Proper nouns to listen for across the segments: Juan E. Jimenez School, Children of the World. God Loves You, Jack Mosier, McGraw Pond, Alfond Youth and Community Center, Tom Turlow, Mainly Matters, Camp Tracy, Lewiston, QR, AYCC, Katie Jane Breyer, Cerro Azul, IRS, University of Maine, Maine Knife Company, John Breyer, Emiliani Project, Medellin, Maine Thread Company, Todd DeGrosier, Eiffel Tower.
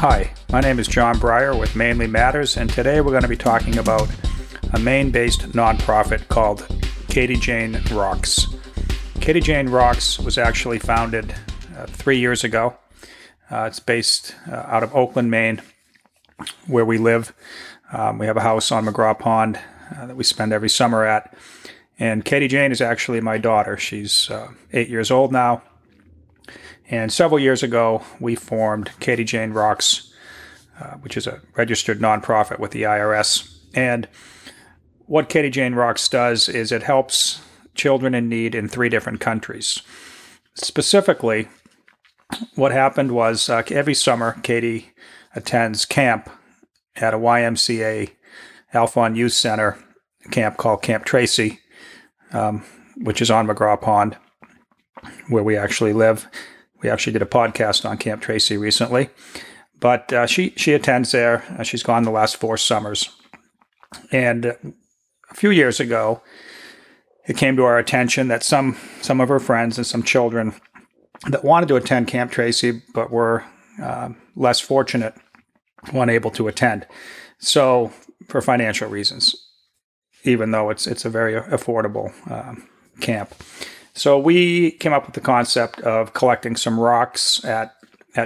Hi, my name is John Breyer with Mainly Matters, and today we're going to be talking about a Maine-based nonprofit called Katie Jane Rocks. Katie Jane Rocks was actually founded 3 years ago. It's based out of Oakland, Maine, where we live. We have a house on McGraw Pond that we spend every summer at. And Katie Jane is actually my daughter. She's 8 years old now. And several years ago, we formed Katie Jane Rocks, which is a registered nonprofit with the IRS. And what Katie Jane Rocks does is it helps children in need in three different countries. Specifically, what happened was every summer, Katie attends camp at a YMCA Alphon Youth Center, a camp called Camp Tracy, which is on McGraw Pond, where we actually live. We actually did a podcast on Camp Tracy recently, but she attends there. She's gone the last four summers. And a few years ago, it came to our attention that some of her friends and some children that wanted to attend Camp Tracy but were less fortunate weren't able to attend. So for financial reasons, even though it's a very affordable camp. So we came up with the concept of collecting some rocks at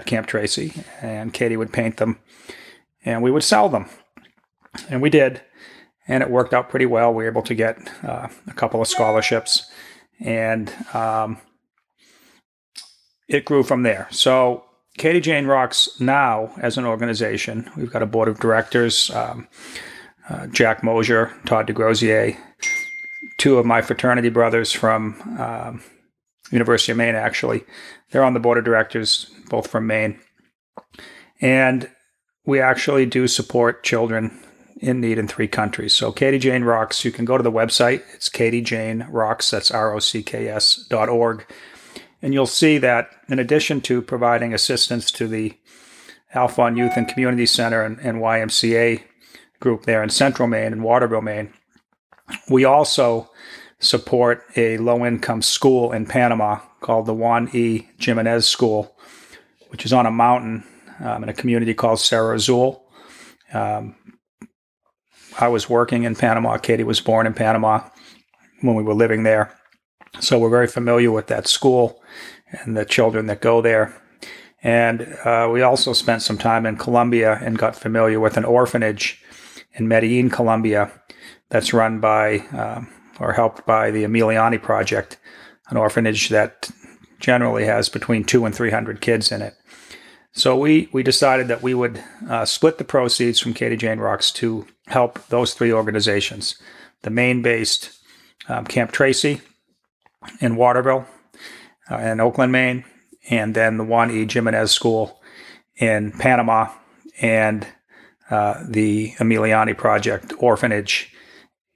Camp Tracy, and Katie would paint them, and we would sell them. And we did, and it worked out pretty well. We were able to get a couple of scholarships, and it grew from there. So Katie Jane Rocks now, as an organization, we've got a board of directors, Jack Mosier, Todd DeGrosier, two of my fraternity brothers from University of Maine, actually. They're on the board of directors, both from Maine. And we actually do support children in need in three countries. So Katie Jane Rocks, you can go to the website. It's katiejanerocks, that's rocks.org. And you'll see that in addition to providing assistance to the Alphond Youth and Community Center and YMCA group there in Central Maine and Waterville, Maine, we also support a low-income school in Panama called the Juan E. Jimenez School, which is on a mountain in a community called Cerro Azul. I was working in Panama. Katie was born in Panama when we were living there. So we're very familiar with that school and the children that go there. And we also spent some time in Colombia and got familiar with an orphanage in Medellin, Colombia, that's run by or helped by the Emiliani Project, an orphanage that generally has between 200 and 300 kids in it. So we decided that we would split the proceeds from Katie Jane Rocks to help those three organizations, the Maine-based Camp Tracy in Waterville and Oakland, Maine, and then the Juan E. Jimenez School in Panama and the Emiliani Project orphanage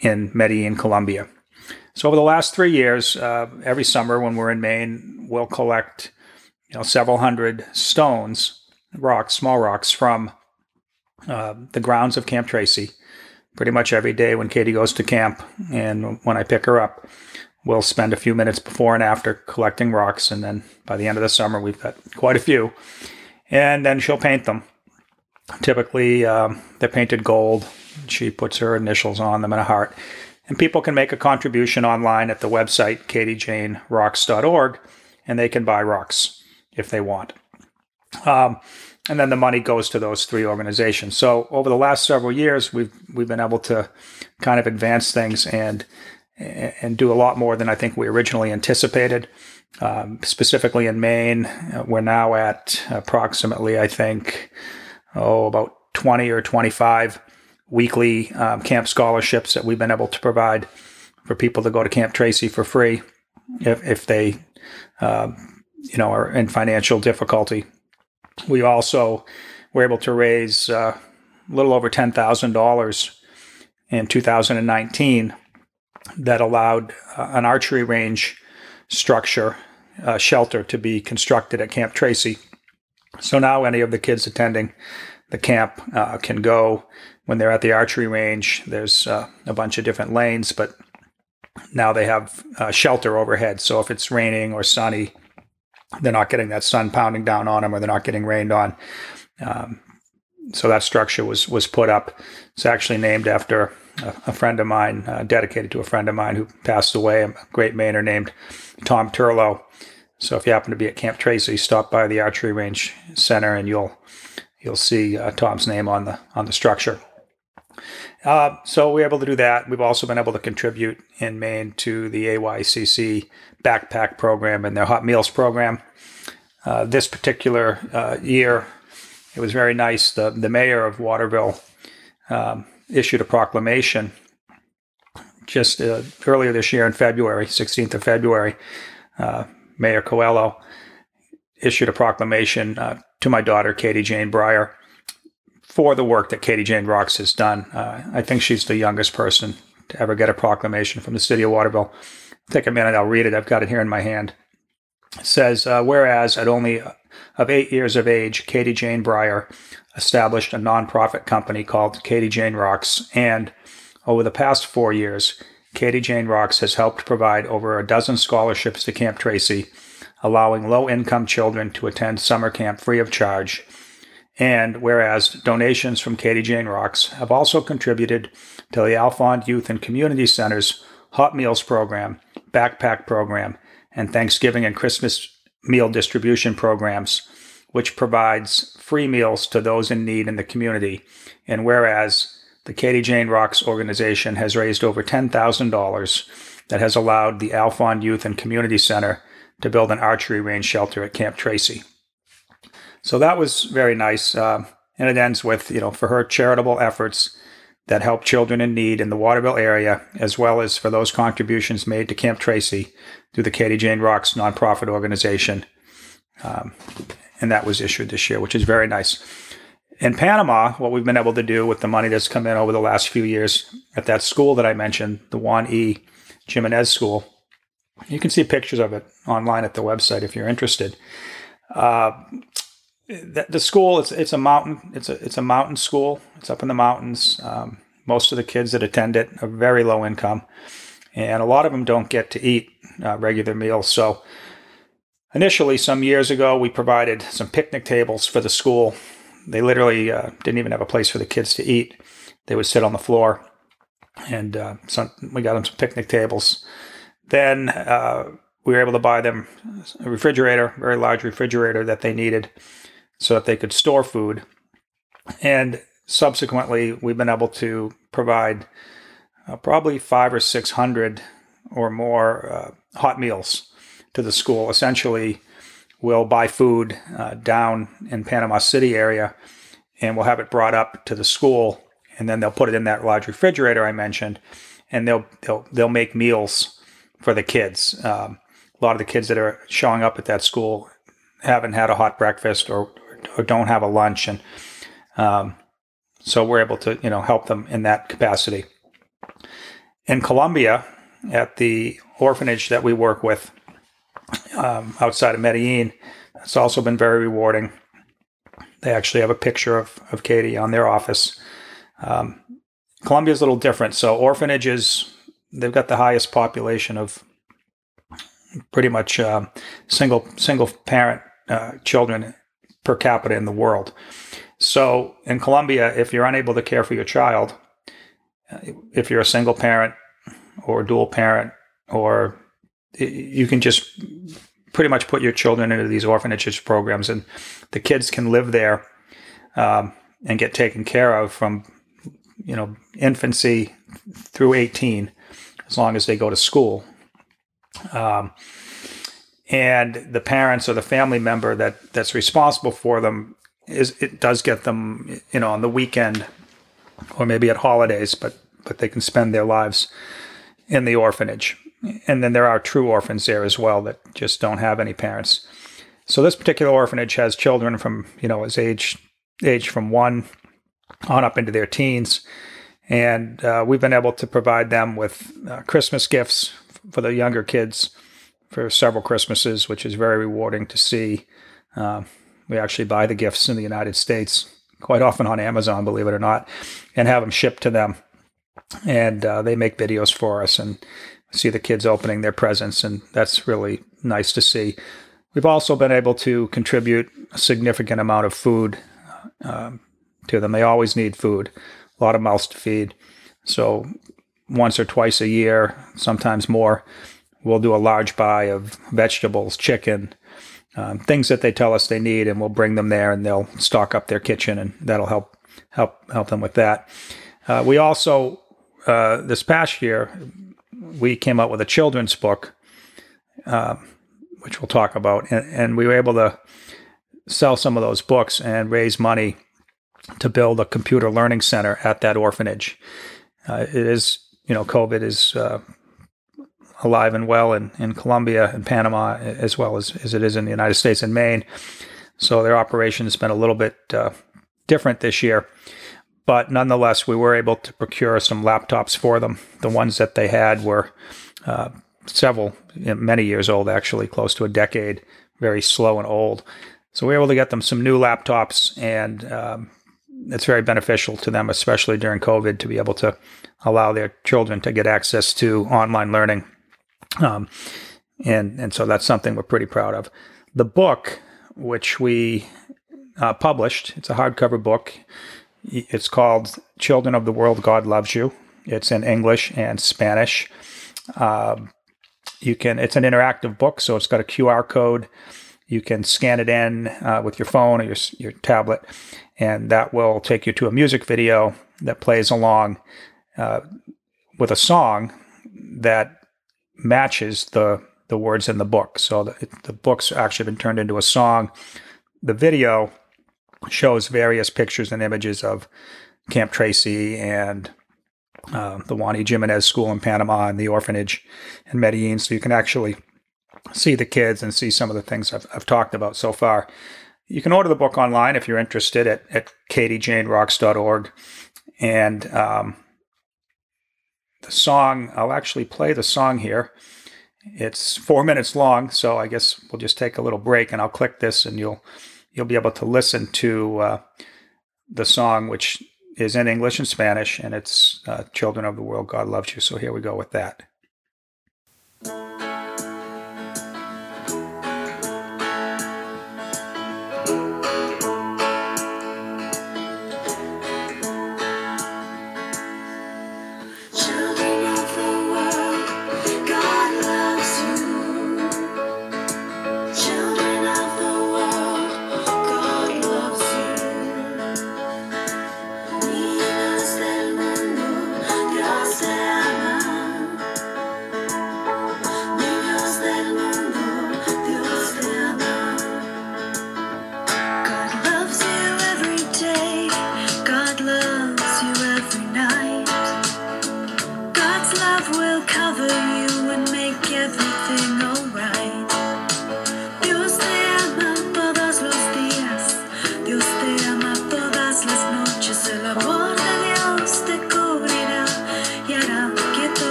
in Medellin, Colombia. So over the last 3 years, every summer when we're in Maine, we'll collect several hundred stones, rocks, small rocks from the grounds of Camp Tracy. Pretty much every day when Katie goes to camp and when I pick her up, we'll spend a few minutes before and after collecting rocks. And then by the end of the summer, we've got quite a few. And then she'll paint them. Typically, they're painted gold. She puts her initials on them and a heart. And people can make a contribution online at the website, katiejanerocks.org, and they can buy rocks if they want. And then the money goes to those three organizations. So over the last several years, we've been able to kind of advance things and do a lot more than I think we originally anticipated. Specifically in Maine, we're now at approximately, I think, about 20 or 25 weekly camp scholarships that we've been able to provide for people to go to Camp Tracy for free if they are in financial difficulty. We also were able to raise a little over $10,000 in 2019 that allowed an archery range structure, shelter to be constructed at Camp Tracy. So now any of the kids attending the camp can go when they're at the archery range. There's a bunch of different lanes, but now they have shelter overhead. So if it's raining or sunny, they're not getting that sun pounding down on them, or they're not getting rained on. So that structure was put up. It's actually named after a friend of mine, dedicated to a friend of mine who passed away, a great Mainer named Tom Turlow. So if you happen to be at Camp Tracy, stop by the Archery Range Center and you'll see Tom's name on the structure. So we're able to do that. We've also been able to contribute in Maine to the AYCC backpack program and their hot meals program. This particular year, it was very nice. The mayor of Waterville issued a proclamation just earlier this year in February, 16th of February. Mayor Coelho issued a proclamation to my daughter, Katie Jane Breyer, for the work that Katie Jane Rocks has done. I think she's the youngest person to ever get a proclamation from the city of Waterville. Take a minute, I'll read it. I've got it here in my hand. It says, whereas at only of 8 years of age, Katie Jane Breyer established a nonprofit company called Katie Jane Rocks, and over the past 4 years, Katie Jane Rocks has helped provide over a dozen scholarships to Camp Tracy, allowing low-income children to attend summer camp free of charge. And whereas donations from Katie Jane Rocks have also contributed to the Alfond Youth and Community Center's Hot Meals Program, Backpack Program, and Thanksgiving and Christmas meal distribution programs, which provides free meals to those in need in the community. And whereas the Katie Jane Rocks organization has raised over $10,000 that has allowed the Alphon Youth and Community Center to build an archery range shelter at Camp Tracy. So that was very nice. And it ends with, you know, for her charitable efforts that help children in need in the Waterville area, as well as for those contributions made to Camp Tracy through the Katie Jane Rocks nonprofit organization. And that was issued this year, which is very nice. In Panama, what we've been able to do with the money that's come in over the last few years at that school that I mentioned, the Juan E. Jimenez School, you can see pictures of it online at the website if you're interested. The school, it's a mountain. It's a mountain school. It's up in the mountains. Most of the kids that attend it are very low income, and a lot of them don't get to eat regular meals. So initially, some years ago, we provided some picnic tables for the school. They literally didn't even have a place for the kids to eat. They would sit on the floor, and we got them some picnic tables. Then we were able to buy them a refrigerator, a very large refrigerator that they needed, so that they could store food. And subsequently, we've been able to provide probably 500 or 600 or more hot meals to the school. Essentially, we'll buy food down in Panama City area, and we'll have it brought up to the school, and then they'll put it in that large refrigerator I mentioned, and they'll make meals for the kids. A lot of the kids that are showing up at that school haven't had a hot breakfast or don't have a lunch, and so we're able to help them in that capacity. In Colombia, at the orphanage that we work with outside of Medellin, it's also been very rewarding. They actually have a picture of Katie on their office. Colombia is a little different. So orphanages, they've got the highest population of pretty much single parent children per capita in the world. So in Colombia, if you're unable to care for your child, if you're a single parent or a dual parent, or you can just pretty much put your children into these orphanages programs, and the kids can live there and get taken care of from infancy through 18, as long as they go to school. And the parents or the family member that's responsible for them does get them, on the weekend or maybe at holidays, but they can spend their lives in the orphanage. And then there are true orphans there as well that just don't have any parents. So this particular orphanage has children from, as age from 1 on up into their teens. And we've been able to provide them with Christmas gifts for the younger kids for several Christmases, which is very rewarding to see. We actually buy the gifts in the United States quite often on Amazon, believe it or not, and have them shipped to them. And they make videos for us and see the kids opening their presents, and that's really nice to see. We've also been able to contribute a significant amount of food to them. They always need food, a lot of mouths to feed. So once or twice a year, sometimes more, we'll do a large buy of vegetables, chicken, things that they tell us they need, and we'll bring them there, and they'll stock up their kitchen, and that'll help them with that. We also, this past year, we came out with a children's book, which we'll talk about, and we were able to sell some of those books and raise money to build a computer learning center at that orphanage. It is, you know, COVID is alive and well in Colombia and Panama, as well as it is in the United States and Maine. So their operation has been a little bit different this year. But nonetheless, we were able to procure some laptops for them. The ones that they had were many years old, actually, close to a decade, very slow and old. So we were able to get them some new laptops, and it's very beneficial to them, especially during COVID, to be able to allow their children to get access to online learning. And so that's something we're pretty proud of. The book, which we published, it's a hardcover book. It's called Children of the World. God Loves You. It's in English and Spanish. It's an interactive book, so it's got a QR code. You can scan it in with your phone or your tablet, and that will take you to a music video that plays along with a song that matches the words in the book. So the book's actually been turned into a song. The video shows various pictures and images of Camp Tracy and the Juan E. Jimenez School in Panama and the orphanage in Medellin, so you can actually see the kids and see some of the things I've talked about so far. You can order the book online if you're interested at katiejanerocks.org. And the song, I'll actually play the song here. It's 4 minutes long, so I guess we'll just take a little break, and I'll click this, and you'll be able to listen to the song, which is in English and Spanish, and it's Children of the World, God Loves You. So here we go with that.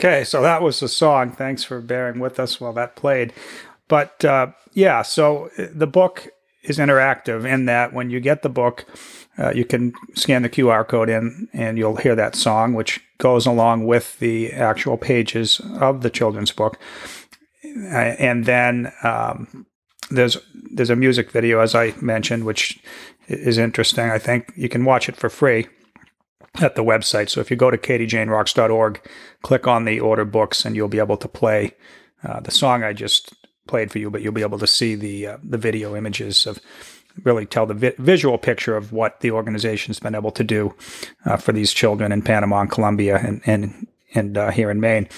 Okay, so that was the song. Thanks for bearing with us while that played. But yeah, so the book is interactive in that when you get the book, you can scan the QR code in and you'll hear that song, which goes along with the actual pages of the children's book. And then there's a music video, as I mentioned, which is interesting. I think you can watch it for free at the website. So if you go to katiejanerocks.org, click on the order books, and you'll be able to play the song I just played for you, but you'll be able to see the video images of really tell the visual picture of what the organization's been able to do for these children in Panama and Colombia and here in Maine.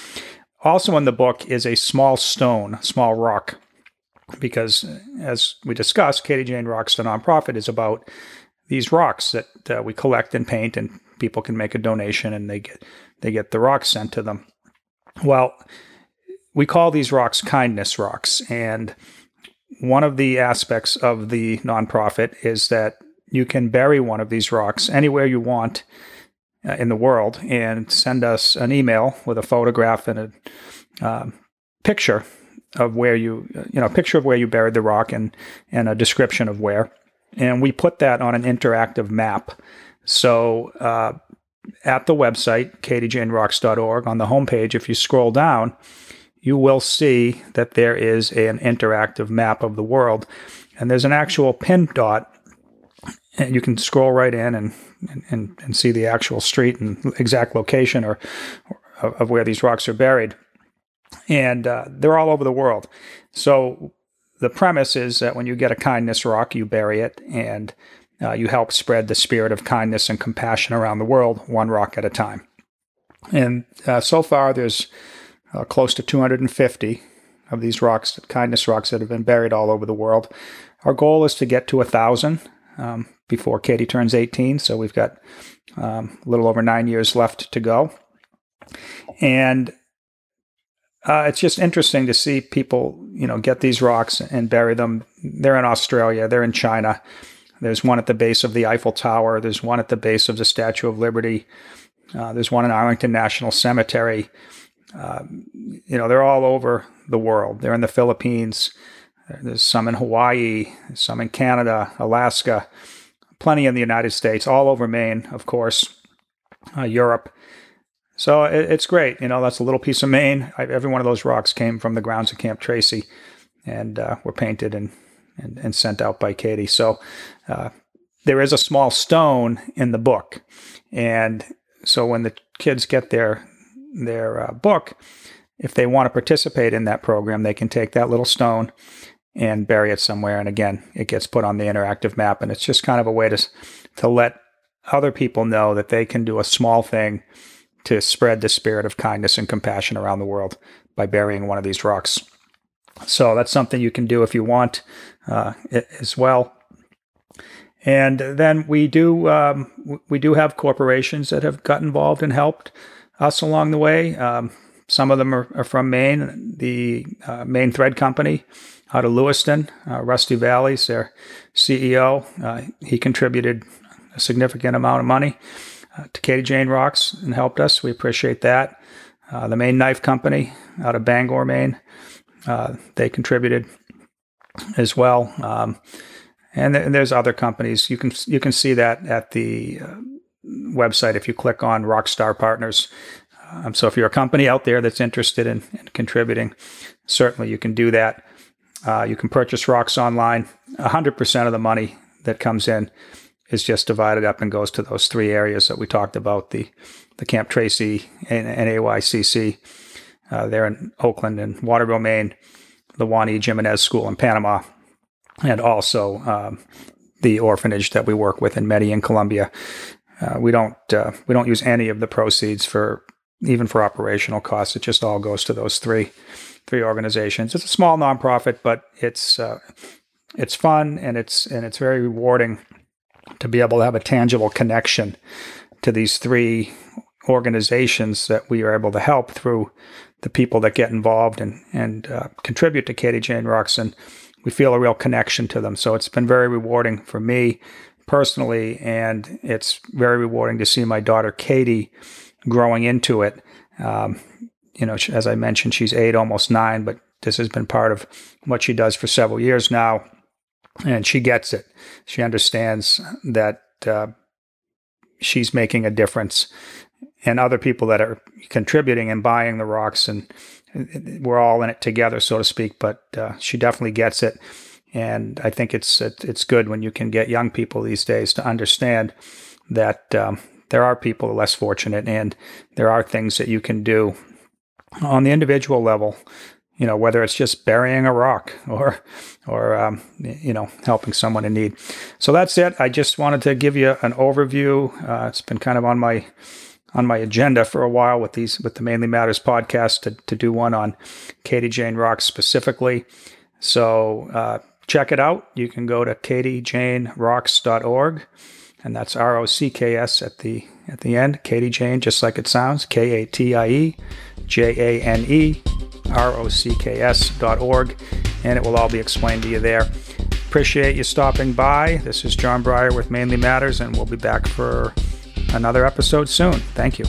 Also in the book is a small stone, small rock, because as we discussed, Katie Jane Rocks, the nonprofit, is about these rocks that we collect and paint, and people can make a donation and they get the rocks sent to them. Well, we call these rocks kindness rocks, and one of the aspects of the nonprofit is that you can bury one of these rocks anywhere you want in the world and send us an email with a photograph and a picture of where you know, a picture of where you buried the rock and a description of where. And we put that on an interactive map. So at the website, katiejanerocks.org, on the homepage, if you scroll down, you will see that there is an interactive map of the world. And there's an actual pin dot, and you can scroll right in and see the actual street and exact location or of where these rocks are buried. And they're all over the world. So the premise is that when you get a kindness rock, you bury it, and you help spread the spirit of kindness and compassion around the world, one rock at a time. And so far, there's close to 250 of these rocks, kindness rocks, that have been buried all over the world. Our goal is to get to 1,000 before Katie turns 18, so we've got a little over 9 years left to go. And it's just interesting to see people, you know, get these rocks and bury them. They're in Australia. They're in China. There's one at the base of the Eiffel Tower. There's one at the base of the Statue of Liberty. There's one in Arlington National Cemetery. You know, they're all over the world. They're in the Philippines. There's some in Hawaii, some in Canada, Alaska, plenty in the United States, all over Maine, of course, Europe. So it's great. You know, that's a little piece of Maine. Every one of those rocks came from the grounds of Camp Tracy and were painted and sent out by Katie. So there is a small stone in the book. And so when the kids get their book, if they want to participate in that program, they can take that little stone and bury it somewhere. And again, it gets put on the interactive map. And it's just kind of a way to let other people know that they can do a small thing to spread the spirit of kindness and compassion around the world by burying one of these rocks. So that's something you can do if you want as well. And then we do have corporations that have got involved and helped us along the way. Some of them are from Maine. The Maine Thread Company out of Lewiston, Rusty Valley's their CEO. He contributed a significant amount of money to Katie Jane Rocks and helped us. We appreciate that. The Maine Knife Company out of Bangor, Maine, they contributed as well. And there's other companies. You can see that at the website if you click on Rockstar Partners. So if you're a company out there that's interested in contributing, certainly you can do that. You can purchase rocks online. 100% of the money that comes in is just divided up and goes to those three areas that we talked about, the Camp Tracy and AYCC. They're in Oakland and Waterville, Maine, the Juan E. Jimenez School in Panama, and also the orphanage that we work with in Medellin, Colombia. We don't use any of the proceeds even for operational costs. It just all goes to those three organizations. It's a small nonprofit, but it's fun and it's very rewarding to be able to have a tangible connection to these three organizations that we are able to help through the people that get involved and contribute to Katie Jane Rocks, and we feel a real connection to them. So it's been very rewarding for me personally, and it's very rewarding to see my daughter Katie growing into it. you know, as I mentioned, she's 8, almost 9, but this has been part of what she does for several years now. And she gets it. She understands that she's making a difference, and other people that are contributing and buying the rocks, and we're all in it together, so to speak. But she definitely gets it. And I think it's good when you can get young people these days to understand that there are people less fortunate, and there are things that you can do on the individual level. You know, whether it's just burying a rock or you know, helping someone in need. So that's it. I just wanted to give you an overview. It's been kind of on my agenda for a while with the Mainly Matters podcast to do one on Katie Jane rocks specifically. So check it out. You can go to katiejanerocks.org, and that's ROCKS at the end. Katie Jane, just like it sounds, KATIEJANEROCKS.org, and it will all be explained to you there. Appreciate you stopping by. This is John Breyer with Mainly Matters, and we'll be back for another episode soon. Thank you.